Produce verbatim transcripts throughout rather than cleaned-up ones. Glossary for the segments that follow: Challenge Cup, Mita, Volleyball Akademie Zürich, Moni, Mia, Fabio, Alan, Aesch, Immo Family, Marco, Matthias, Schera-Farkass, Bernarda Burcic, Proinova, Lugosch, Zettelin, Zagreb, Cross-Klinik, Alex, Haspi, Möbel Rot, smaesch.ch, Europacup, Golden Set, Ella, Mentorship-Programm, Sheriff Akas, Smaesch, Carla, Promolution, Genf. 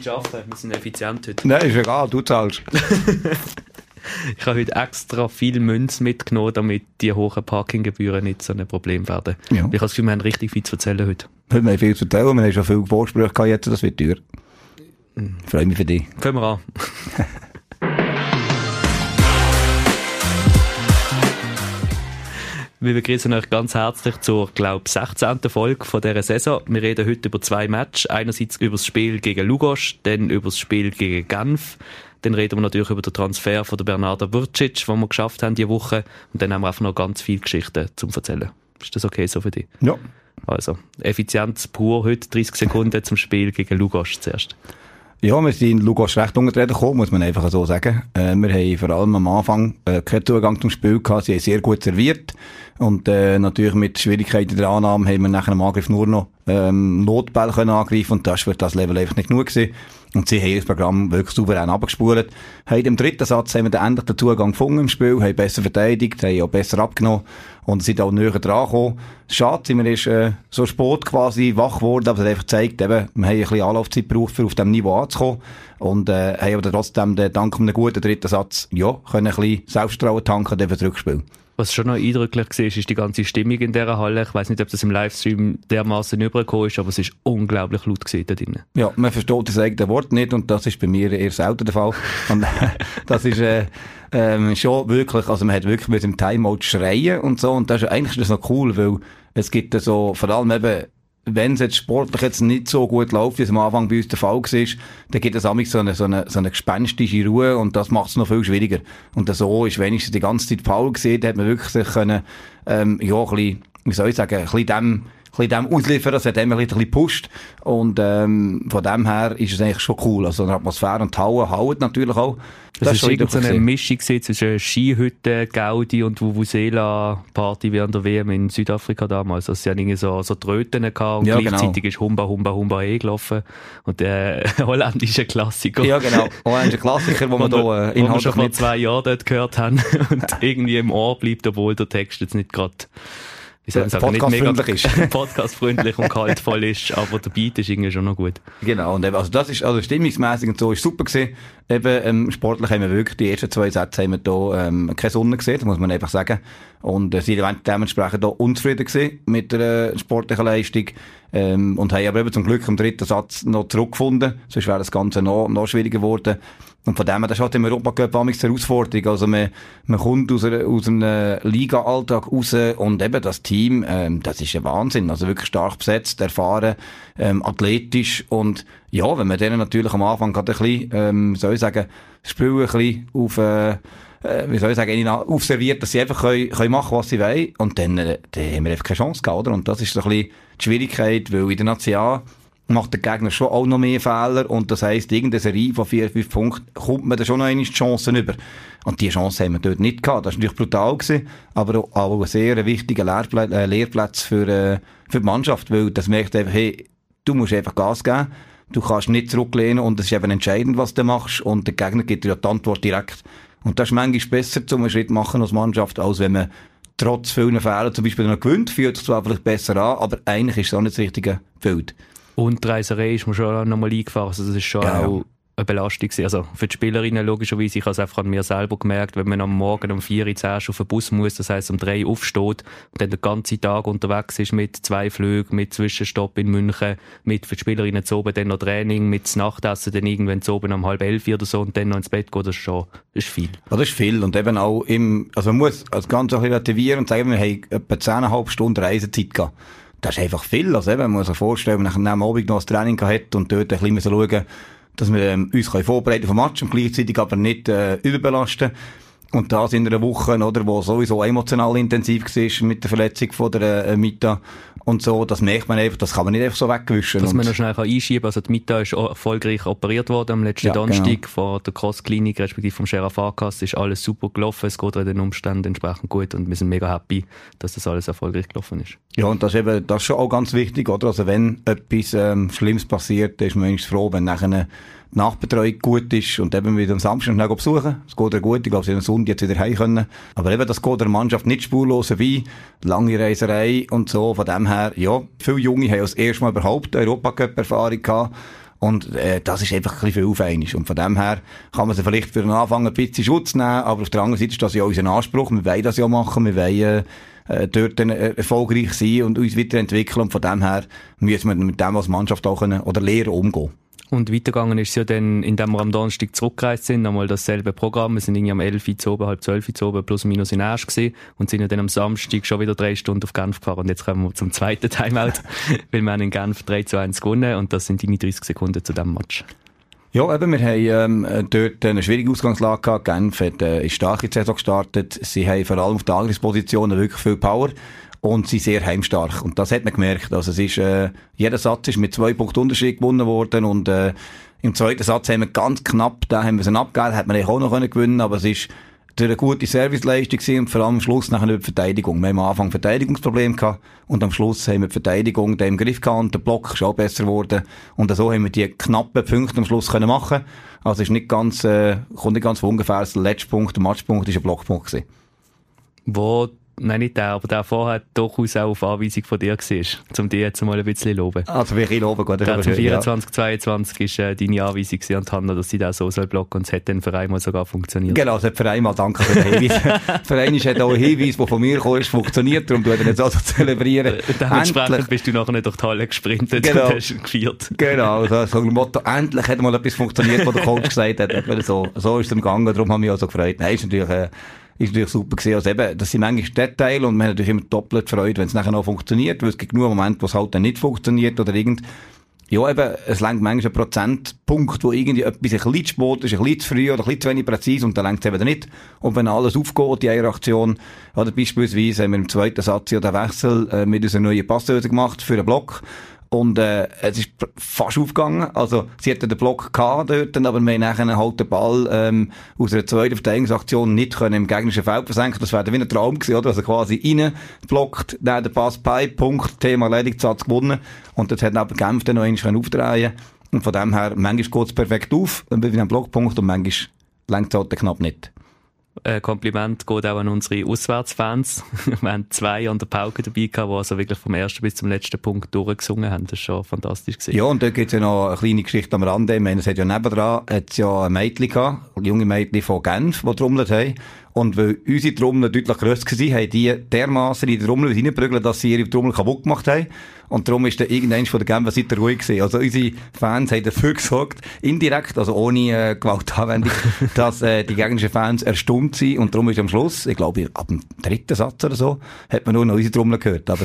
Wir arbeiten, wir sind effizient heute. Nein, ist egal, du zahlst. Ich habe heute extra viel Münze mitgenommen, damit die hohen Parkinggebühren nicht so ein Problem werden. Ja. Ich habe das Gefühl, wir haben richtig viel zu erzählen heute. Wir haben viel zu erzählen, wir haben schon viele Vorsprüche gehabt, jetzt, das wird teuer. Ich freue mich für dich. Fangen wir an. Wir begrüßen euch ganz herzlich zur, glaube ich, sechzehnten Folge von dieser Saison. Wir reden heute über zwei Matches. Einerseits über das Spiel gegen Lugosch, dann über das Spiel gegen Genf. Dann reden wir natürlich über den Transfer von der Bernarda Burcic, den wir geschafft haben diese Woche. Und dann haben wir einfach noch ganz viele Geschichten zum erzählen. Ist das okay so für dich? Ja. Also, Effizienz pur heute, dreißig Sekunden zum Spiel gegen Lugosch zuerst. Ja, wir sind in Lugosch recht untertreten gekommen, muss man einfach so sagen. Äh, wir haben vor allem am Anfang äh, keinen Zugang zum Spiel gehabt. Sie haben sehr gut serviert. Und äh, natürlich mit Schwierigkeiten der Annahme haben wir nach einem Angriff nur noch ähm, Notbälle können angreifen und das wird das Level einfach nicht genug gewesen. Und sie haben das Programm wirklich souverän abgespult. Haben im dritten Satz haben wir den endlichen Zugang gefunden im Spiel, haben besser verteidigt, haben auch besser abgenommen und sind auch näher dran gekommen. Schade, sind wir erst äh, so spät quasi wach geworden, aber das einfach zeigt, eben, wir haben ein bisschen Anlaufzeit gebraucht, um auf diesem Niveau anzukommen. Und äh, haben aber trotzdem den, dank einem guten dritten Satz ja, können ein bisschen Selbstvertrauen tanken für das Rückspiel. Was schon noch eindrücklich war, ist die ganze Stimmung in dieser Halle. Ich weiss nicht, ob das im Livestream dermassen rübergekommen ist, aber es war unglaublich laut da drin. Ja, man versteht das eigene Wort nicht und das ist bei mir eher selten der Fall. Und das ist äh, ähm, schon wirklich, also man hat wirklich mit dem Timeout schreien und so und das ist eigentlich das noch cool, weil es gibt so, vor allem eben, wenn es jetzt sportlich jetzt nicht so gut läuft, wie es am Anfang bei uns der Fall war, dann gibt es auch so eine, so eine, so eine gespenstische Ruhe und das macht es noch viel schwieriger. Und so ist wenigstens die ganze Zeit Paul gesehen, da hat man wirklich sich können, ähm, ja, ein bisschen, wie soll ich sagen, ein bisschen dem, ein bisschen dem ausliefern, das hat dem ein bisschen gepusht. Und, ähm, von dem her ist es eigentlich schon cool. Also, eine Atmosphäre und die Hauen hauen natürlich auch. Das, das ist irgendwie so eine Mischung zwischen Skihütte, Gaudi und Vuvuzela-Party während der W M in Südafrika damals. Also sie hatten irgendwie so, so Tröten gehabt und ja, gleichzeitig genau. Ist Humba, Humba, Humba eh gelaufen. Und der äh, holländische Klassiker. Ja, genau. Holländischer Klassiker, den wir hier äh, in wir schon vor zwei Jahren dort gehört haben und irgendwie im Ohr bleibt, obwohl der Text jetzt nicht gerade Podcast-freundlich ist. Podcast-freundlich und kaltvoll ist, aber der Beat ist irgendwie schon noch gut. Genau, und eben, also das ist, also stimmungsmässig und so ist super gewesen. Eben, ähm, sportlich haben wir wirklich die ersten zwei Sätze haben wir da, ähm, keine Sonne gesehen, das muss man einfach sagen. Und, äh, sie waren dementsprechend da unzufrieden gewesen mit der äh, sportlichen Leistung, ähm, und haben aber eben zum Glück im dritten Satz noch zurückgefunden, sonst wäre das Ganze noch, noch schwieriger geworden. Und von dem her, das hat im Europacup auch eine Herausforderung. Also man, man kommt aus, einer, aus einem Liga-Alltag raus und eben das Team, ähm, das ist ein Wahnsinn. Also wirklich stark besetzt, erfahren, ähm, athletisch und ja, wenn man denen natürlich am Anfang gerade ein bisschen, ähm, soll ich sagen, das Spiel ein bisschen auf, äh, wie soll ich sagen, aufserviert, dass sie einfach können, können machen, was sie wollen und dann, äh, dann haben wir einfach keine Chance gehabt, oder? Und das ist so ein bisschen die Schwierigkeit, weil in der Nation macht der Gegner schon auch noch mehr Fehler und das heisst, irgendeine Serie von vier, fünf Punkten kommt man dann schon noch einmal die Chancen über. Und diese Chance haben wir dort nicht gehabt. Das war natürlich brutal gewesen, aber auch ein sehr wichtiger Lehrpl- äh, Lehrplatz für, äh, für die Mannschaft, weil das merkt einfach, hey, du musst einfach Gas geben, du kannst nicht zurücklehnen und es ist eben entscheidend, was du machst und der Gegner gibt dir ja die Antwort direkt. Und das ist manchmal besser, um einen Schritt machen als Mannschaft, als wenn man trotz vielen Fehlern zum Beispiel noch gewinnt, fühlt sich zwar vielleicht besser an, aber eigentlich ist es auch nicht das richtige Feld. Und die Reiserei ist mir schon nochmal eingefahren. Also das ist schon ja, auch eine Belastung gewesen. Also für die Spielerinnen logischerweise, ich habe es einfach an mir selber gemerkt, wenn man am Morgen um vier Uhr zehn schon auf den Bus muss, das heisst um drei Uhr aufsteht und dann den ganzen Tag unterwegs ist mit zwei Flügen, mit Zwischenstopp in München, mit für die Spielerinnen zu oben dann noch Training, mit dem Nachtessen dann irgendwann zu oben um halb elf oder so und dann noch ins Bett gehen, das ist schon das ist viel. Ja, das ist viel und eben auch im, also man muss das Ganze relativieren und sagen, wir haben etwa zehn Komma fünf Stunden Reisezeit gehabt. Das ist einfach viel. Also eben, man muss sich vorstellen, wenn man am Abend noch ein Training hat und dort ein bisschen schauen, dass wir ähm, uns vorbereiten können vom Match und gleichzeitig aber nicht äh, überbelasten. Und das in einer Woche, oder, wo sowieso emotional intensiv war mit der Verletzung von der äh, Mita und so, das merkt man einfach, das kann man nicht einfach so wegwischen. Dass man noch schnell einschieben kann. Also die Mita ist erfolgreich operiert worden am letzten ja, Donnerstag genau. Von der Cross-Klinik, respektive vom Schera-Farkass, ist alles super gelaufen, es geht den Umständen entsprechend gut und wir sind mega happy, dass das alles erfolgreich gelaufen ist. Ja, und das ist eben, das ist schon auch ganz wichtig, oder? Also wenn etwas ähm, Schlimmes passiert, dann ist man eigentlich froh, wenn nachher die Nachbetreuung gut ist und eben wieder am Samstag noch besuchen. Es geht ihr gut, ich glaube, sie haben am Sonntag jetzt wieder heim können. Aber eben, das geht der Mannschaft nicht spurlos vorbei. Lange Reiserei und so, von dem her, ja, viele Junge haben das erste Mal überhaupt Europacup-Erfahrung gehabt. Und äh, das ist einfach ein bisschen viel auf einmal. Und von dem her kann man sie vielleicht für den Anfang ein bisschen Schutz nehmen, aber auf der anderen Seite ist das ja unser Anspruch. Wir wollen das ja machen, wir wollen äh, dort dann erfolgreich sein und uns weiterentwickeln. Und von dem her müssen wir mit dem als Mannschaft auch können, oder Lehrer umgehen. Und weitergegangen ist es ja dann, indem wir am Donnerstag zurückgereist sind, einmal dasselbe Programm. Wir sind irgendwie am elf Uhr zu oben, halb zwölf Uhr zu oben, plus minus in Asch gewesen. Und sind ja dann am Samstag schon wieder drei Stunden auf Genf gefahren. Und jetzt kommen wir zum zweiten Timeout, weil wir haben in Genf drei zu eins gewonnen. Und das sind deine dreißig Sekunden zu diesem Match. Ja, eben, wir haben ähm, dort eine schwierige Ausgangslage gehabt. Genf hat äh, eine starke Saison gestartet. Sie haben vor allem auf der Angriffsposition wirklich viel Power. Und sie sehr heimstark. Und das hat man gemerkt. Also es ist, äh, jeder Satz ist mit zwei Punkten Unterschied gewonnen worden. Und äh, im zweiten Satz haben wir ganz knapp, da haben wir es abgegeben, hat man eigentlich auch noch können gewinnen. Aber es ist durch eine gute Serviceleistung gewesen und vor allem am Schluss nachher über die Verteidigung. Wir haben am Anfang Verteidigungsprobleme gehabt und am Schluss haben wir die Verteidigung im Griff gehabt und der Block ist auch besser geworden. Und so haben wir die knappen Punkte am Schluss können machen. Also es ist nicht ganz, äh, kommt nicht ganz von ungefähr. Der letzte Punkt, der Matchpunkt, war ein Blockpunkt gewesen. Wo Nein, nicht der, aber der vorher durchaus auch auf Anweisung von dir war, um dich jetzt mal ein bisschen zu loben. Also wirklich loben, gut. Der zum vierundzwanzig zweiundzwanzig war äh, deine Anweisung an Hanna, dass sie das so soll blocken, und es hat dann für einmal sogar funktioniert. Genau, es hat für einmal, danke für den Hinweis. Für einmal hat auch ein Hinweis, der von mir gekommen ist, funktioniert, darum tut er jetzt auch so zelebrieren. Dementsprechend bist du nachher nicht durch die Halle gesprintet, genau. Und hast gefeiert. Genau, so also, ein Motto, endlich hat mal etwas funktioniert, was der Coach gesagt hat. So, so ist es im Gange, darum haben wir auch so gefreut. Nein, ist natürlich... Äh, ist natürlich super gewesen. Also eben, das sind manchmal Details und man hat natürlich immer doppelt Freude, wenn es nachher noch funktioniert, weil es gibt genug Momente, wo es halt dann nicht funktioniert oder irgend, ja eben, es reicht manchmal ein Prozentpunkt, wo irgendwie etwas ein bisschen zu spät ist, ein bisschen zu früh oder ein bisschen zu wenig präzise und dann reicht es eben nicht. Und wenn alles aufgeht, die eine Aktion, oder beispielsweise haben wir im zweiten Satz ja den Wechsel äh, mit unserer neuen Passlösung gemacht für den Block. Und äh, es ist fast aufgegangen, also sie hatten den Block gehabt dort, aber wir haben nachher halt den Ball ähm, aus einer zweiten Verteidigungsaktion nicht können im gegnerischen Feld versenken. Das wäre dann wie ein Traum gewesen, oder? Also quasi rein blockt, dann den Pass bei, Punkt, Thema erledigt, Satz gewonnen, und das hat aber Genf dann noch einmal aufdrehen. Und von dem her, manchmal geht es perfekt auf, dann bin ich am Blockpunkt, und manchmal längt es halt knapp nicht. Ein Kompliment geht auch an unsere Auswärtsfans. Wir haben zwei an der Pauke dabei gehabt, die also wirklich vom ersten bis zum letzten Punkt durchgesungen haben. Das ist schon fantastisch gewesen. Ja, und da gibt es ja noch eine kleine Geschichte am Rande. Ich meine, es hat ja nebendran hat's ja ein Mädchen gehabt, eine junge Mädchen von Genf, die trommelt haben. Und weil unsere Trommeln deutlich grösser waren, haben die dermassen in die Trommel reinprügeln, dass sie ihre Trommel kaputt gemacht haben. Und darum ist dann irgendein von der Genfer Seite ruhig gewesen. Also unsere Fans haben dafür gesorgt, indirekt, also ohne äh, Gewaltanwendung, dass äh, die gegnerischen Fans erstummt sind. Und darum ist am Schluss, ich glaube ab dem dritten Satz oder so, hat man nur noch unsere Trommel gehört. Aber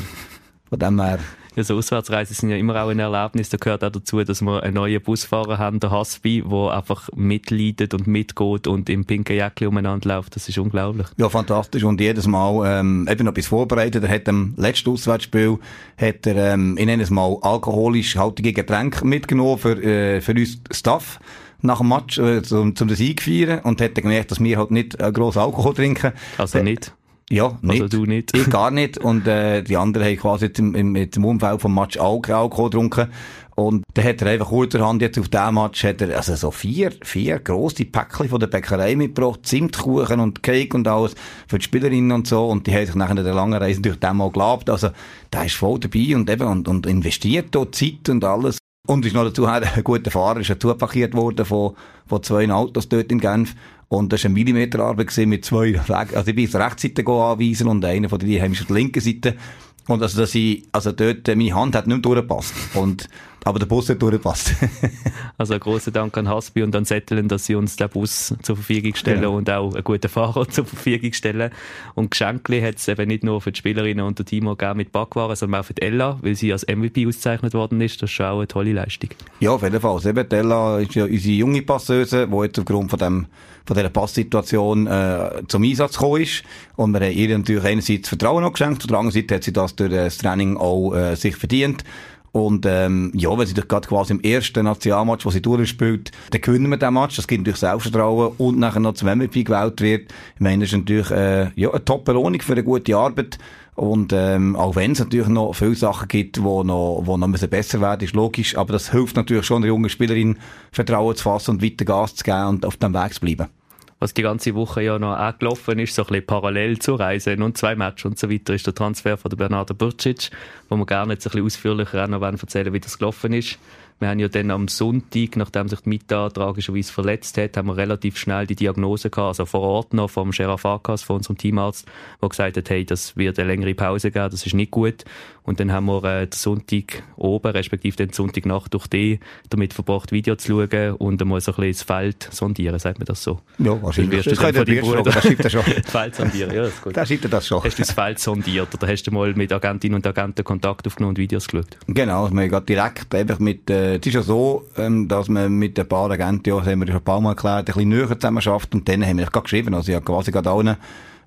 von dem her... Ja, so Auswärtsreisen sind ja immer auch ein Erlebnis. Da gehört auch dazu, dass wir einen neuen Busfahrer haben, den Haspi, der einfach mitleidet und mitgeht und im pinken Jäckchen umeinander läuft. Das ist unglaublich. Ja, fantastisch. Und jedes Mal ähm, eben noch etwas vorbereitet. Er hat im letzten Auswärtsspiel hat er, ähm, ich nenne es mal, alkoholisch haltige Getränke mitgenommen für, äh, für uns Staff. Nach dem Match, äh, zum, zum den Sieg feiern. Und hat dann gemerkt, dass wir halt nicht äh, gross Alkohol trinken. Also nicht? Ja, nicht. Also du nicht. Ich gar nicht. Und äh, die anderen haben quasi im, im, im Umfeld vom Match auch Alkohol getrunken. Und dann hat er einfach kurzerhand jetzt auf diesem Match hat er also so vier, vier grosse Päckchen von der Bäckerei mitgebracht, Zimtkuchen und Cake und alles für die Spielerinnen und so. Und die haben sich nachher der langen Reise durch dem mal geglaubt. Also der ist voll dabei und eben und, und investiert da Zeit und alles. Und ist noch dazu ein guter Fahrer, ist zuparkiert worden von, von zwei Autos dort in Genf. Und das war eine Millimeterarbeit mit zwei Wegen. Also ich bin auf der rechten Seite anweisen und einer von den heimischen auf der linken Seite. Und also, dass ich, also dort, meine Hand hat nicht mehr durchgepasst. Und, aber der Bus hat durchgepasst. Also ein grosser Dank an Haspi und an Zettelin, dass sie uns den Bus zur Verfügung stellen, genau. Und auch einen guten Fahrer zur Verfügung stellen. Und Geschenke hat es eben nicht nur für die Spielerinnen und den Timo gegeben mit Backwaren, sondern auch für die Ella, weil sie als M V P ausgezeichnet worden ist. Das ist schon auch eine tolle Leistung. Ja, auf jeden Fall. Eben, die Ella ist ja unsere junge Passeuse, die jetzt aufgrund von dem von dieser Passsituation äh, zum Einsatz gekommen ist. Und wir haben ihr natürlich einerseits Vertrauen auch geschenkt, auf der anderen Seite hat sie das durch das Training auch äh, sich verdient. Und ähm, ja, wenn sie doch gerade quasi im ersten Nationalmatch, wo sie durchspielt, dann gewinnen wir den Match. Das gibt natürlich Selbstvertrauen und nachher noch zum M V P gewählt wird. Ich meine, das ist natürlich äh, ja, eine Top-Belohnung für eine gute Arbeit. Und ähm, auch wenn es natürlich noch viele Sachen gibt, die noch, wo noch besser werden, ist logisch. Aber das hilft natürlich schon der jungen Spielerin, Vertrauen zu fassen und weiter Gas zu geben und auf dem Weg zu bleiben. Was die ganze Woche ja noch auch gelaufen ist, so ein bisschen parallel zu Reisen und zwei Matches und so weiter, ist der Transfer von der Bernarda Burcic, wo wir gerne jetzt ein bisschen ausführlicher auch noch erzählen wollen, wie das gelaufen ist. Wir haben ja dann am Sonntag, nachdem sich die Mita tragischerweise verletzt hat, haben wir relativ schnell die Diagnose gehabt, also vor Ort noch vom Sheriff Akas, von unserem Teamarzt, der gesagt hat, hey, das wird eine längere Pause geben, das ist nicht gut. Und dann haben wir äh, den Sonntag oben, respektive den Sonntagnacht durch die, damit verbracht, Video zu schauen und einmal so ein bisschen das Feld sondieren, sagt man das so? Ja, wahrscheinlich. Das kann ich dir fragen, das schreibt er schon. Das Feld sondieren, ja, das ist gut. Da schreibt er das schon. Hast du das Feld sondiert oder hast du mal mit Agentinnen und Agenten Kontakt aufgenommen und Videos geschaut? Genau, man geht direkt einfach mit, äh, es ist ja so, ähm, dass man mit ein paar Agenten, ja, das haben wir schon ein paar Mal erklärt, ein bisschen näher zusammen schafft und dann haben wir gerade geschrieben, also ja, quasi gerade allen,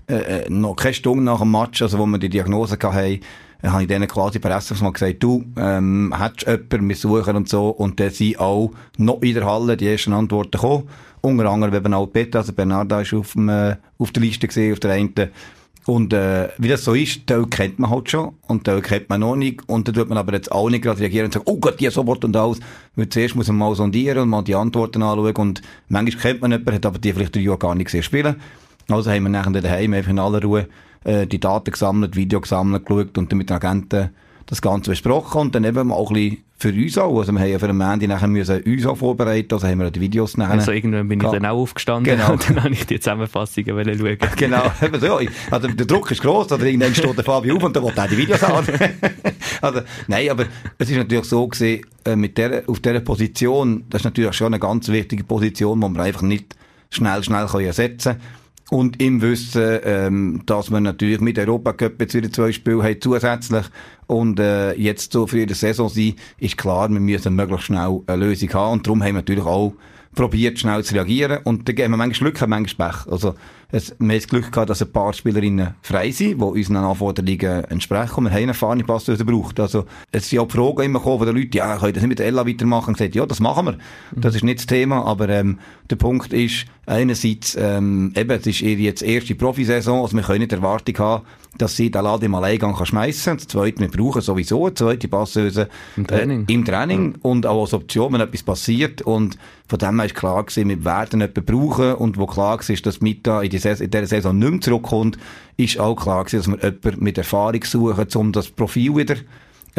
äh, noch keine Stunde nach dem Match, also wo wir die Diagnose gehabt haben, habe ich denen quasi per S M S mal gesagt, du, ähm, hättest jemanden, wir suchen und so, und dann sind auch noch in der Halle die ersten Antworten gekommen, unter anderem eben auch Petra, also Bernarda ist auf dem, äh, auf der Liste gesehen, auf der einen, und äh, wie das so ist, den kennt man halt schon und den kennt man noch nicht und dann tut man aber jetzt auch nicht gerade reagieren und sagt, oh Gott, die sofort und alles, weil zuerst muss man mal sondieren und mal die Antworten anschauen und manchmal kennt man jemanden, hat aber die vielleicht drei Jahre gar nicht gesehen spielen. Also haben wir nachher daheim einfach in aller Ruhe äh, die Daten gesammelt, Video gesammelt, geschaut und dann mit den Agenten das Ganze besprochen und dann eben auch ein bisschen für uns auch. Also wir haben ja für den Mandy nachher müssen uns auch vorbereiten, also haben wir die Videos nachher. Also irgendwann bin ich dann auch aufgestanden, genau. Und dann habe ich die Zusammenfassungen schauen. Genau, also der Druck ist gross, oder irgendwann steht der Fabio auf und dann will er die Videos an. Also, nein, aber es ist natürlich so gewesen, mit der, auf dieser Position, das ist natürlich schon eine ganz wichtige Position, die man einfach nicht schnell, schnell kann ersetzen kann. Und im Wissen, ähm, dass wir natürlich mit Europacup jetzt wieder zwei Spiele haben zusätzlich und äh, jetzt so für die Saison sein, ist klar, wir müssen möglichst schnell eine Lösung haben und darum haben wir natürlich auch probiert, schnell zu reagieren und dann geben wir manchmal Glück, manchmal Pech. Also es, wir haben das Glück gehabt, dass ein paar Spielerinnen frei sind, die unseren Anforderungen entsprechen und wir haben eine erfahrene Passlöse gebraucht. Also es sind auch Fragen immer gekommen von den Leuten, ja, können das nicht mit Ella weitermachen? Und gesagt, ja, das machen wir. Das ist nicht das Thema, aber ähm, der Punkt ist, einerseits ähm, eben, es ist ihre jetzt erste Profisaison, also wir können nicht die Erwartung haben, dass sie den Laden im Alleingang schmeissen kann. Zweitens, wir brauchen sowieso eine zweite Passlöse im Training, äh, im Training ja. Und auch als Option, wenn etwas passiert und von dem her ist klar gewesen, wir werden jemanden brauchen und wo klar war, dass Mita in, die Saison, in dieser Saison nicht mehr zurückkommt, ist auch klar gewesen, dass wir jemanden mit Erfahrung suchen, um das Profil wieder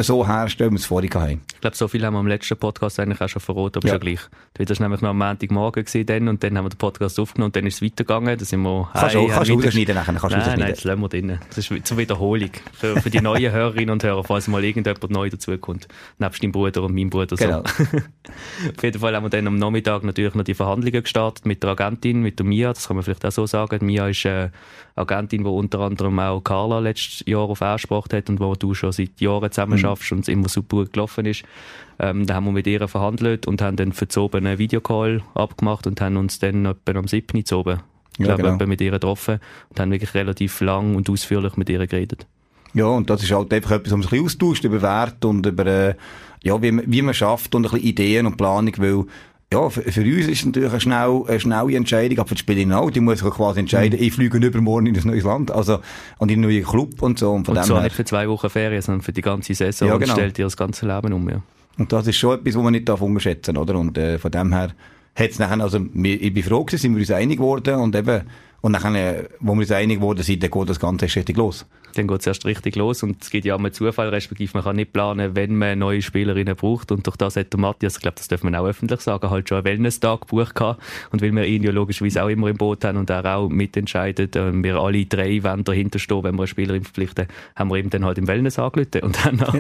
so herstellen, wie wir es vorhin hatten. Ich glaube, so viel haben wir im letzten Podcast eigentlich auch schon verraten, aber ja. Schon gleich. Das war nämlich noch am Montagmorgen dann, und dann haben wir den Podcast aufgenommen und dann ist es weitergegangen. Da sind wir kannst du rausschneiden nachher? Kannst nein, rausschneiden. Nein, das lassen wir drin. Das ist zur Wiederholung für, für die neuen Hörerinnen und Hörer, falls mal irgendjemand neu dazukommt. Nebst deinem Bruder und meinem Bruder. So. Genau. Auf jeden Fall haben wir dann am Nachmittag natürlich noch die Verhandlungen gestartet mit der Agentin, mit der Mia, das kann man vielleicht auch so sagen. Mia ist eine Agentin, die unter anderem auch Carla letztes Jahr auf angesprochen hat und wo du schon seit Jahren zusammen mhm. und es immer super gut gelaufen ist. Ähm, da haben wir mit ihr verhandelt und haben dann für die Zoben einen Videocall abgemacht und haben uns dann etwa am siebten Zoben ja, genau. mit ihr getroffen und haben wirklich relativ lang und ausführlich mit ihr geredet. Ja, und das ist halt einfach etwas, um sich ein bisschen austauscht über Wert und über äh, ja, wie, wie man schafft und ein bisschen Ideen und Planung, weil ja, für, für uns ist es natürlich eine, schnell, eine schnelle Entscheidung, aber für die Spielerin auch, die muss sich quasi entscheiden, mhm. ich fliege übermorgen in ein neues Land, also, und in einen neuen Club und so. Und, von und dem so her. Nicht für zwei Wochen Ferien, sondern für die ganze Saison, ja, genau. Und stellt ihr das ganze Leben um, ja. Und das ist schon etwas, was man nicht unterschätzen darf, oder? Und, äh, von dem her hat's nachher, also, ich bin froh gewesen, sind wir uns einig geworden und eben, und nachher, wo wir uns einig geworden sind, dann geht das Ganze erst richtig los. Dann geht es erst richtig los und es gibt ja auch einen Zufall, respektive man kann nicht planen, wenn man neue Spielerinnen braucht und durch das hat der Matthias, ich glaube, das darf man auch öffentlich sagen, halt schon einen Wellness-Tag gebucht gehabt und weil wir ihn ja logischerweise auch immer im Boot haben und er auch mitentscheidet, wir alle drei wollen dahinter stehen, wenn wir eine Spielerin verpflichten, haben wir ihm dann halt im Wellness angerufen und dann auch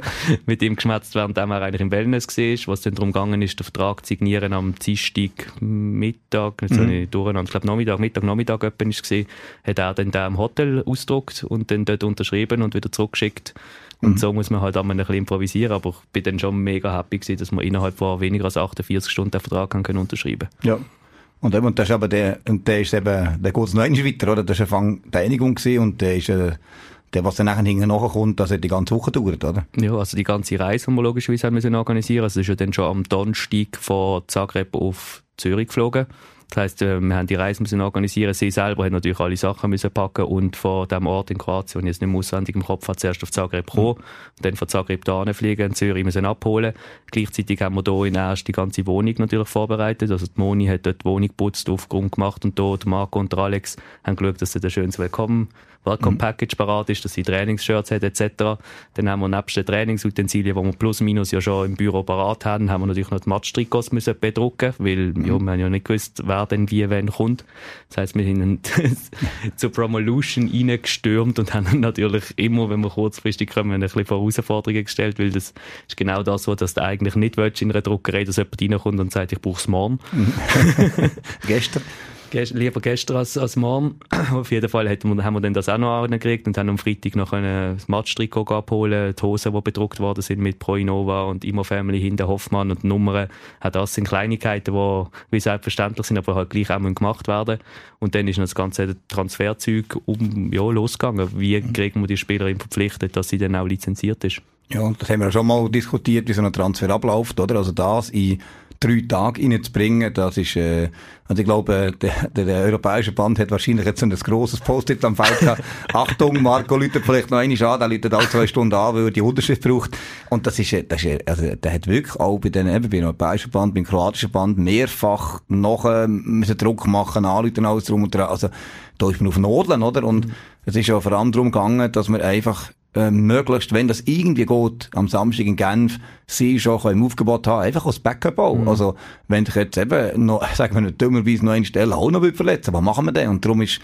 mit ihm geschmerzt, während er eigentlich im Wellness war, was dann darum gegangen ist, den Vertrag zu signieren am Dienstag Mittag, nicht so mhm. nicht durcheinander, ich glaube Nachmittag, Mittag, Nachmittag etwa war, hat er dann da im Hotel ausgedruckt und dann dort unterschrieben und wieder zurückgeschickt. Und mhm. so muss man halt auch mal ein bisschen improvisieren, aber ich bin dann schon mega happy gewesen, dass wir innerhalb von weniger als achtundvierzig Stunden den Vertrag haben können unterschreiben. Ja. Und, und das ist aber der, und der ist eben, der geht noch einmal weiter, oder? Das war Anfang der Einigung gewesen und der ist, äh der, was dann nachher nachkommt, das hat die ganze Woche gedauert, oder? Ja, also die ganze Reise, die wir logischerweise haben müssen organisieren. Also es ist ja dann schon am Donnerstag von Zagreb auf Zürich geflogen. Das heisst, wir haben die Reise müssen organisieren. Sie selber hat natürlich alle Sachen müssen packen und von dem Ort in Kroatien, den ich jetzt nicht mehr auswendig im Kopf habe, zuerst auf Zagreb kommen mhm. und dann von Zagreb hierher fliegen, in Zürich müssen abholen. Gleichzeitig haben wir hier in Asch die ganze Wohnung natürlich vorbereitet. Also die Moni hat dort die Wohnung geputzt, Aufgrund gemacht und dort Marco und Alex haben geschaut, dass sie ein schönes Welcome Welcome Package parat ist, dass sie Trainingsshirts hat et cetera. Dann haben wir nebst den Trainingsutensilien, die wir plus minus ja schon im Büro parat haben, haben wir natürlich noch die Matchtrikots müssen bedrucken, weil mhm. ja, wir haben ja nicht gewusst, wer denn wie wann kommt. Das heisst, wir sind zur Promolution reingestürmt und haben natürlich immer, wenn wir kurzfristig kommen, ein bisschen vor Herausforderungen gestellt, weil das ist genau das, was du eigentlich nicht willst in einer Druckerei, dass jemand reinkommt und sagt, ich brauche es morgen. Gestern. Lieber gestern als, als morgen. Auf jeden Fall wir, haben wir dann das auch noch angekriegt und haben am Freitag noch das Matchtrikot abholen, die Hosen, die bedruckt worden sind mit Proinova und Immo Family hinter Hoffmann und die Nummern. Auch das sind Kleinigkeiten, die wie selbstverständlich sind, aber halt gleich auch gemacht werden. Und dann ist noch das ganze Transferzeug um, ja, losgegangen. Wie kriegen wir die Spielerin verpflichtet, dass sie dann auch lizenziert ist? Ja, und das haben wir ja schon mal diskutiert, wie so ein Transfer abläuft, oder? Also das in drei Tage reinzubringen, das ist, äh, also ich glaube, der, der europäische Band hat wahrscheinlich jetzt so ein grosses Post-it am Feld gehabt. Achtung, Marco läutet vielleicht noch einmal an, der läutet alle zwei Stunden an, weil er die Unterschrift braucht. Und das ist, das ist, also, der hat wirklich auch bei den, eben, beim europäischen Band, beim kroatischen Band mehrfach noch, äh, müssen Druck machen, anläuten, alles drum und dran. Also, da ist man auf Nodeln, oder? Und mhm. es ist ja vor allem darum gegangen, dass man einfach Äh, möglichst, wenn das irgendwie geht, am Samstag in Genf, sie schon im Aufgebot haben, einfach als Backup auch. Mhm. Also, wenn ich jetzt eben noch, sagen wir nicht dummerweise, noch eine Stelle auch noch verletzen, was machen wir denn? Und darum ist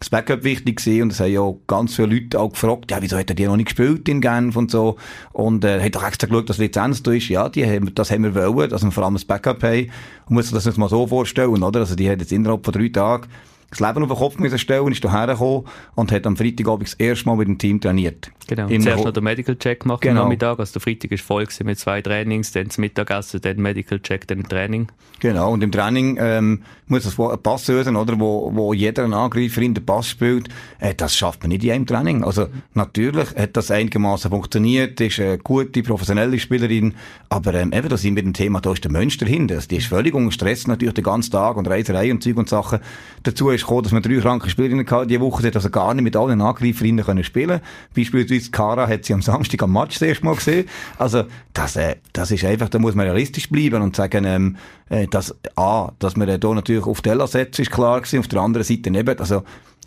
das Backup wichtig gewesen und es haben ja ganz viele Leute auch gefragt, ja, wieso hat er die noch nicht gespielt in Genf und so. Und er äh, hat doch extra geschaut, dass die Lizenz da ist. Ja, die haben, das haben wir wollen, dass wir vor allem das Backup haben. Und muss sich das jetzt mal so vorstellen, oder? Also, die hat jetzt innerhalb von drei Tagen das Leben auf den Kopf müssen stellen und ist hierher gekommen und hat am Freitagabend das erste Mal mit dem Team trainiert. Genau. Im Zuerst Ho- noch den Medical Check gemacht genau. am Nachmittag. Also der Freitag war voll mit zwei Trainings, dann das Mittagessen, dann Medical Check, dann Training. Genau. Und im Training, ähm, muss das ein Pass lösen, oder? Wo, wo jeder einen Angreifer in den Pass spielt. Äh, das schafft man nicht in einem Training. Also, natürlich hat das einigermaßen funktioniert, ist eine gute, professionelle Spielerin. Aber, ähm, eben, da sind wir mit dem Thema, da ist der Mensch dahinter. Also, die ist völlig unter Stress natürlich den ganzen Tag und Reiserei und Zeug und Sachen. Dazu ist gekommen, dass wir drei kranke Spielerinnen hatten diese Woche. Sie hat also gar nicht mit allen Angreiferinnen können spielen. Beispielsweise Carla hat sie am Samstag am Match das erste Mal gesehen. Also, das, äh, das ist einfach, da muss man realistisch bleiben und sagen, ähm, äh, dass, ah, dass man äh, da natürlich auf die Ella setzt, ist klar gewesen, auf der anderen Seite nicht. Also,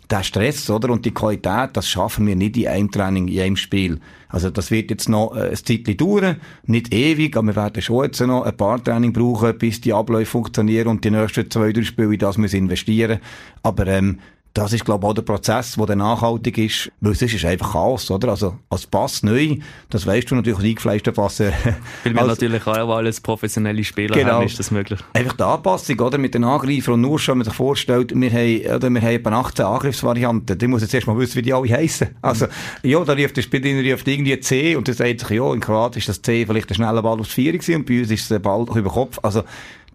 der Stress, oder, und die Qualität, das schaffen wir nicht in einem Training, in einem Spiel. Also, das wird jetzt noch äh, ein Zeitchen dauern. Nicht ewig, aber wir werden schon jetzt noch ein paar Training brauchen, bis die Abläufe funktionieren und die nächsten zwei, drei Spiele in das müssen investieren. Aber, ähm, das ist, glaube ich, auch der Prozess, der dann nachhaltig ist. Weil sonst ist einfach Chaos, oder? Also, als Pass neu, das weisst du natürlich, eingefleischter Pass. Weil wir also, natürlich auch alles professionelle Spieler genau, haben, ist das möglich. Einfach die Anpassung, oder? Mit den Angreifern und nur schon, wenn man sich vorstellt, wir haben, oder, wir haben etwa achtzehn Angriffsvarianten. Die muss jetzt erst mal wissen, wie die alle heissen. Also, ja, da ruft der Spieler ruft irgendwie C und dann sagt sich, ja, in Kroatien ist das C vielleicht ein schneller Ball aufs Vier gewesen und bei uns ist es ein Ball über den Kopf. Also,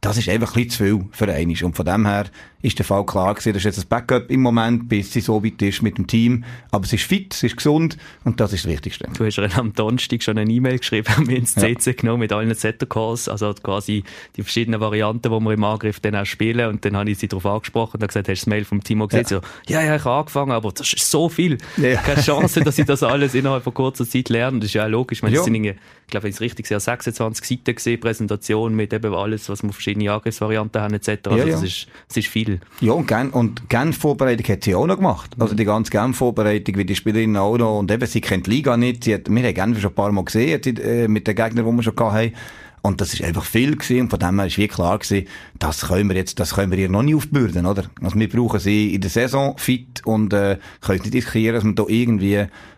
das ist einfach ein bisschen zu viel für einen. Und von dem her ist der Fall klar gewesen, das ist jetzt ein Backup im Moment, bis sie so weit ist mit dem Team. Aber sie ist fit, sie ist gesund und das ist das Wichtigste. Du hast ihr am Donnerstag schon eine E-Mail geschrieben, haben wir ins C C ja. genommen mit allen Zettelcalls, also quasi die verschiedenen Varianten, die wir im Angriff dann auch spielen. Und dann habe ich sie darauf angesprochen und dann gesagt, hast du das Mail vom Timo gesehen? Ja. So, ja, ja, ich habe angefangen, aber das ist so viel. Ja. Keine Chance, dass ich das alles innerhalb von kurzer Zeit lerne. Das ist ja auch logisch. Meine, ja. sind, ich glaube, wenn ich es richtig sehe, sechsundzwanzig Seiten gesehen, Präsentation mit eben alles, was man verschiedene Angriffsvarianten haben et cetera. Also ja, ja. Das ist, das ist viel. Ja, und, Gen- und Genf-Vorbereitung hat sie auch noch gemacht. Also die ganze Genf-Vorbereitung, wie die Spielerinnen auch noch, und eben, sie kennt die Liga nicht, sie hat, wir haben Genf schon ein paar Mal gesehen, sie, äh, mit den Gegnern, die wir schon hatten. Und das ist einfach viel gewesen. Und von dem her ist wie klar gewesen, das können wir jetzt, das können wir ihr noch nicht aufbürden, oder? Also wir brauchen sie in der Saison fit und, äh, können nicht riskieren, dass wir da irgendwie,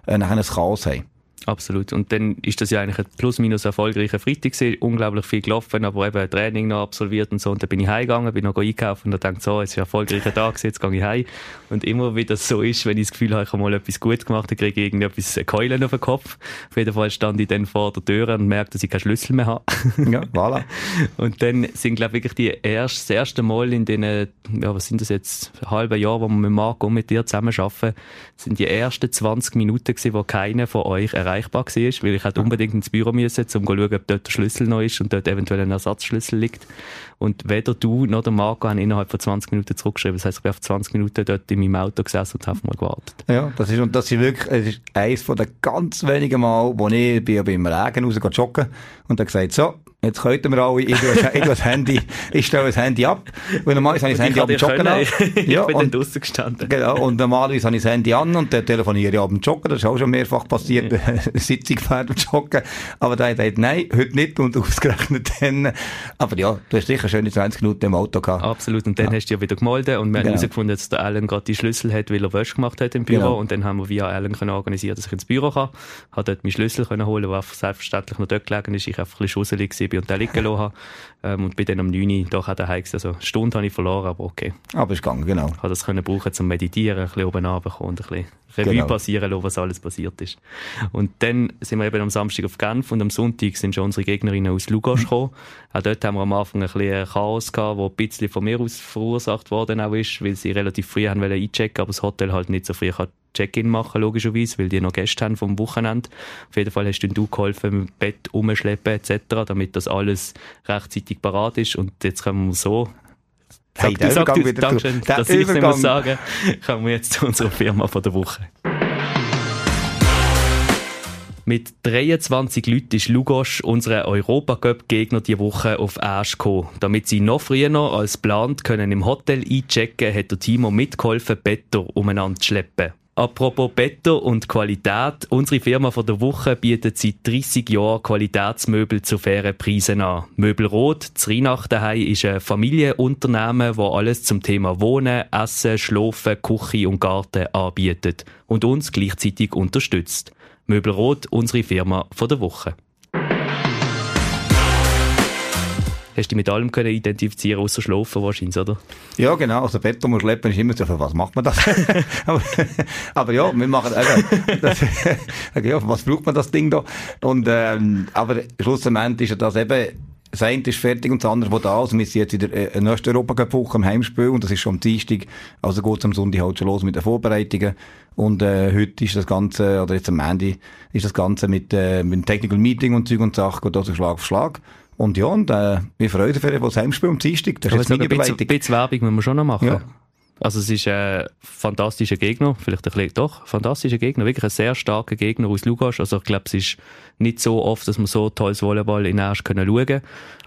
äh, nachher ein Chaos haben. Absolut. Und dann ist das ja eigentlich ein plus-minus erfolgreicher Freitag gewesen. Unglaublich viel gelaufen, aber eben ein Training noch absolviert und so. Und dann bin ich heimgegangen, bin noch einkaufen und dann denkt so, es ist ein erfolgreicher Tag gewesen, jetzt gehe ich heim. Und immer wie das so ist, wenn ich das Gefühl habe, ich habe mal etwas gut gemacht, dann kriege ich irgendetwas Keulen auf den Kopf. Auf jeden Fall stand ich dann vor der Tür und merkte, dass ich keinen Schlüssel mehr habe. Ja, voilà. Und dann sind, glaube ich, wirklich die erst, das erste Mal in den, ja, was sind das jetzt, halben Jahr, wo wir mit Marco und mit dir zusammen arbeiten, sind die ersten zwanzig Minuten gewesen, wo keiner von euch erreicht erreichbar war, weil ich halt unbedingt ins Büro musste, um zu schauen, ob dort der Schlüssel noch ist und dort eventuell ein Ersatzschlüssel liegt. Und weder du noch der Marco haben innerhalb von zwanzig Minuten zurückgeschrieben. Das heisst, ich bin auf zwanzig Minuten dort in meinem Auto gesessen und habe mal gewartet. Ja, das ist, und das ist wirklich das ist eines der ganz wenigen Mal, wo ich bin, bin im Regen raus joggen und dann gesagt, so, jetzt könnten wir alle, ich, tue, ich, tue das Handy, ich stelle das Handy ab. Weil normalerweise habe ich das Handy ab dem Joggen an. Ja, ich bin und, dann draussen gestanden. Genau, und normalerweise habe ich das Handy an und dann telefoniere ich ab dem Joggen. Das ist auch schon mehrfach passiert, ja. Sitzung fährt am Joggen. Aber der hat gesagt, nein, heute nicht und ausgerechnet dann. Aber ja, du hast sicher schöne zwanzig Minuten im Auto gehabt. Absolut, und dann ja. hast du ja wieder gemeldet und wir haben herausgefunden, genau. dass der Alan gerade die Schlüssel hat, weil er Wäsche gemacht hat im Büro. Genau. Und dann haben wir via Alan können organisieren, dass ich ins Büro kann. Ich habe dort meinen Schlüssel können holen, der selbstverständlich noch dort gelegen ist. Ich einfach ein bisschen schusselig gewesen. Und den liegen lassen ähm, und bin dann um neun Uhr da auch daheim gewesen. Also eine Stunde habe ich verloren, aber okay. Aber ist gegangen, genau. Ich konnte das können brauchen, zum Meditieren, ein bisschen oben runterkommen und ein bisschen Revue genau. passieren lassen, was alles passiert ist. Und dann sind wir eben am Samstag auf Genf und am Sonntag sind schon unsere Gegnerinnen aus Lugosch gekommen. Auch dort haben wir am Anfang ein bisschen Chaos gehabt, das ein bisschen von mir aus verursacht worden auch ist, weil sie relativ früh haben wollen einchecken, aber das Hotel halt nicht so früh kann Check-in machen, logischerweise, weil die noch Gäste haben vom Wochenende. Auf jeden Fall hast du du geholfen, mit dem Bett rumschleppen et cetera, damit das alles rechtzeitig parat ist. Und jetzt können wir so... Sag, hey, der du, Übergang sag, du, wieder Dankeschön, der dass ich es nicht mehr sagen muss, kommen wir jetzt zu unserer Firma von der Woche. Mit dreiundzwanzig Leuten ist Lugosch, unser Europacup-Gegner, diese Woche auf Smaesch gekommen. Damit sie noch früher als geplant können im Hotel einchecken, hat der Timo mitgeholfen, Better umeinander zu schleppen. Apropos Better und Qualität, unsere Firma von der Woche bietet seit dreissig Jahren Qualitätsmöbel zu fairen Preisen an. Möbel Rot, zu Rheinachtenheim, ist ein Familienunternehmen, das alles zum Thema Wohnen, Essen, Schlafen, Küche und Garten anbietet und uns gleichzeitig unterstützt. Möbel Rot, unsere Firma von der Woche. Hast du dich mit allem können identifizieren, außer Schlafen wahrscheinlich, oder? Ja, genau. Also Beton muss schleppen ist immer so, für was macht man das? aber, aber ja, wir machen also, das, ja, für was braucht man das Ding da? Und, ähm, aber schlussendlich ist ja das eben, das eine ist fertig und das andere wo da aus. Wir sind jetzt in der äh, nächsten Europacup-Woche am Heimspiel und das ist schon am Dienstag. Also geht es am Sonntag halt schon los mit den Vorbereitungen. Und äh, heute ist das Ganze, oder jetzt am Ende, ist das Ganze mit, äh, mit dem Technical Meeting und Zeug und Sachen, geht also Schlag auf Schlag. Und ja, und äh, wir freuen uns, wenn wir das Heimspiel am Dienstag. Das ist eine bisschen, bisschen Werbung müssen wir schon noch machen. Ja. Also es ist ein fantastischer Gegner, vielleicht ein bisschen, doch, fantastischer Gegner, wirklich ein sehr starker Gegner aus Lugosch. Also ich glaube, es ist nicht so oft, dass wir so tolles Volleyball in Smaesch können schauen können.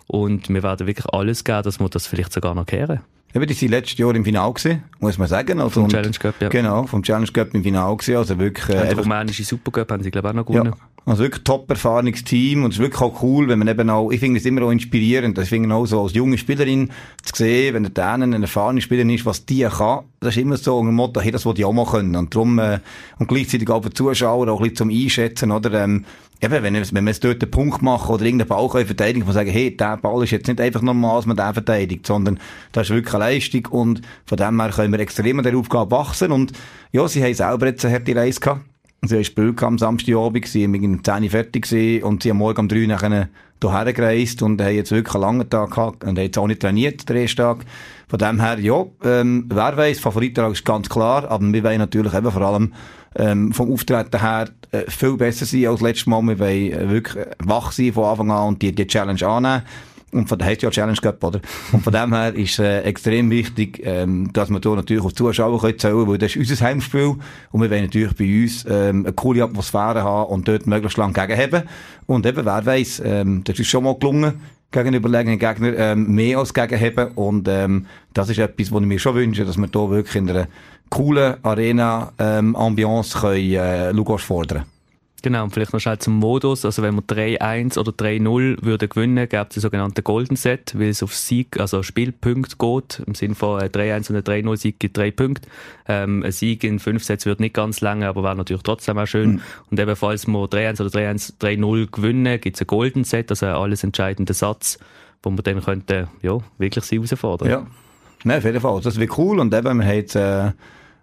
Und wir werden wirklich alles geben, dass wir das vielleicht sogar noch kehren. Eben, die sind letztes Jahr im Finale gewesen, muss man sagen. Also, vom Challenge Cup, ja. Genau, vom Challenge Cup im Finale gewesen. Also wirklich... Äh, der rumänische Supercup haben sie, glaube ich, auch noch gewonnen. Ja, also wirklich top-erfahrenes Team und es ist wirklich auch cool, wenn man eben auch... Ich finde es immer auch inspirierend, ich finde auch so als junge Spielerin zu sehen, wenn der eine eine erfahrene Spielerin ist, was die kann, das ist immer so ein Motto, hey, das will ich auch mal können. Und darum, äh, und gleichzeitig auch für Zuschauer auch ein bisschen zum Einschätzen, oder... Ähm, Eben, wenn, wenn wir jetzt dort einen Punkt machen oder irgendeinen Ball verteidigen, muss man sagen, hey, der Ball ist jetzt nicht einfach normal, dass man den verteidigt, sondern das ist wirklich eine Leistung und von dem her können wir extrem an der Aufgabe wachsen und ja, sie haben selber jetzt eine harte Reise gehabt. Sie haben gespielt am Samstagabend, sie waren um zehn Uhr fertig und sie haben morgen um drei Uhr nachher hierher gereist und haben jetzt wirklich einen langen Tag gehabt und haben jetzt auch nicht trainiert, den ersten Tag. Von dem her, ja, ähm, wer weiss, Favorittag ist ganz klar, aber wir wollen natürlich eben vor allem ähm, vom Auftreten her äh, viel besser sein als letztes Mal. Wir wollen wirklich wach sein von Anfang an und die, die Challenge annehmen. Und von, heisst ja Challenge Cup, oder? Und von dem her ist es äh, extrem wichtig, ähm, dass wir da natürlich auf die Zuschauer können zählen, weil das ist unser Heimspiel und wir wollen natürlich bei uns ähm, eine coole Atmosphäre haben und dort möglichst lange gegenhaben. Und eben, wer weiss, ähm, das ist schon mal gelungen, gegen überlegenen Gegner ähm, mehr als gegenhaben und ähm, das ist etwas, was ich mir schon wünsche, dass wir da wirklich in einer coolen Arena-Ambiance ähm, können äh, Lugosch fordern. Genau, und vielleicht noch schnell zum Modus. Also wenn wir drei eins oder drei null würden gewinnen, gäbe es den sogenannten Golden Set, weil es auf Sieg, also Spielpunkte geht. Im Sinne von ein drei eins und ein drei null Sieg gibt drei Punkte. Ähm, ein Sieg in fünf Sätzen würde nicht ganz lange, aber wäre natürlich trotzdem auch schön. Mhm. Und eben, falls wir drei eins oder drei eins, drei null gewinnen, gibt es ein Golden Set, also einen alles entscheidenden Satz, wo wir dann könnten, ja, wirklich sie herausfordern. Ja, nein, auf jeden Fall. Das wäre cool. Und eben, wir haben jetzt, äh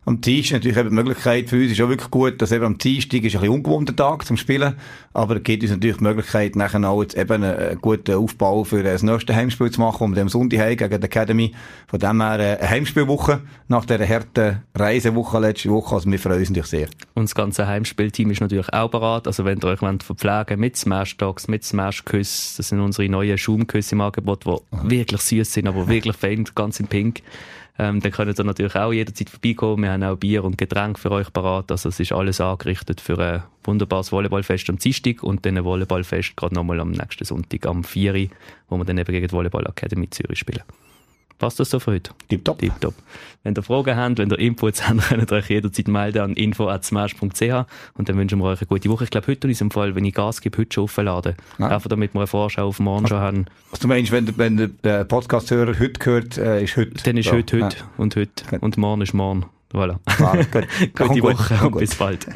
Am Dienstag natürlich eben die Möglichkeit, für uns ist auch wirklich gut, dass eben am Dienstag ist ein bisschen ungewohnter Tag zum Spielen, aber es gibt uns natürlich die Möglichkeit, nachher auch jetzt eben einen guten Aufbau für das nächste Heimspiel zu machen, um dem Sonntag heim gegen die Academy. Von dem her eine Heimspielwoche nach dieser harten Reisewoche letzte Woche, also wir freuen uns natürlich sehr. Und das ganze Heimspielteam ist natürlich auch bereit, also wenn ihr euch verpflegen wollt, mit Smaesch-Tags, mit Smaesch-Küssen, das sind unsere neuen Schaumküsse im Angebot, die mhm. wirklich süß sind, aber wirklich fein, ganz in Pink. Ähm, dann könnt ihr natürlich auch jederzeit vorbeikommen. Wir haben auch Bier und Getränke für euch parat. Also es ist alles angerichtet für ein wunderbares Volleyballfest am Dienstag und dann ein Volleyballfest gerade nochmal am nächsten Sonntag, am vierten, wo wir dann eben gegen die Volleyball Akademie Zürich spielen. Passt das so für heute? Tipptopp. Tipptopp. Wenn ihr Fragen habt, wenn ihr Inputs habt, könnt ihr euch jederzeit melden an info at smaesch punkt c h und dann wünschen wir euch eine gute Woche. Ich glaube, heute in diesem Fall, wenn ich Gas gebe, heute schon aufladen. Ja. Einfach damit wir eine Vorschau auf morgen schon haben. Was du meinst, wenn, wenn der Podcast-Hörer heute gehört, äh, ist heute? Dann ist so. heute, heute ja. und heute. Und morgen ist morgen. Voilà. Klar, gut. Gute Woche und bis bald.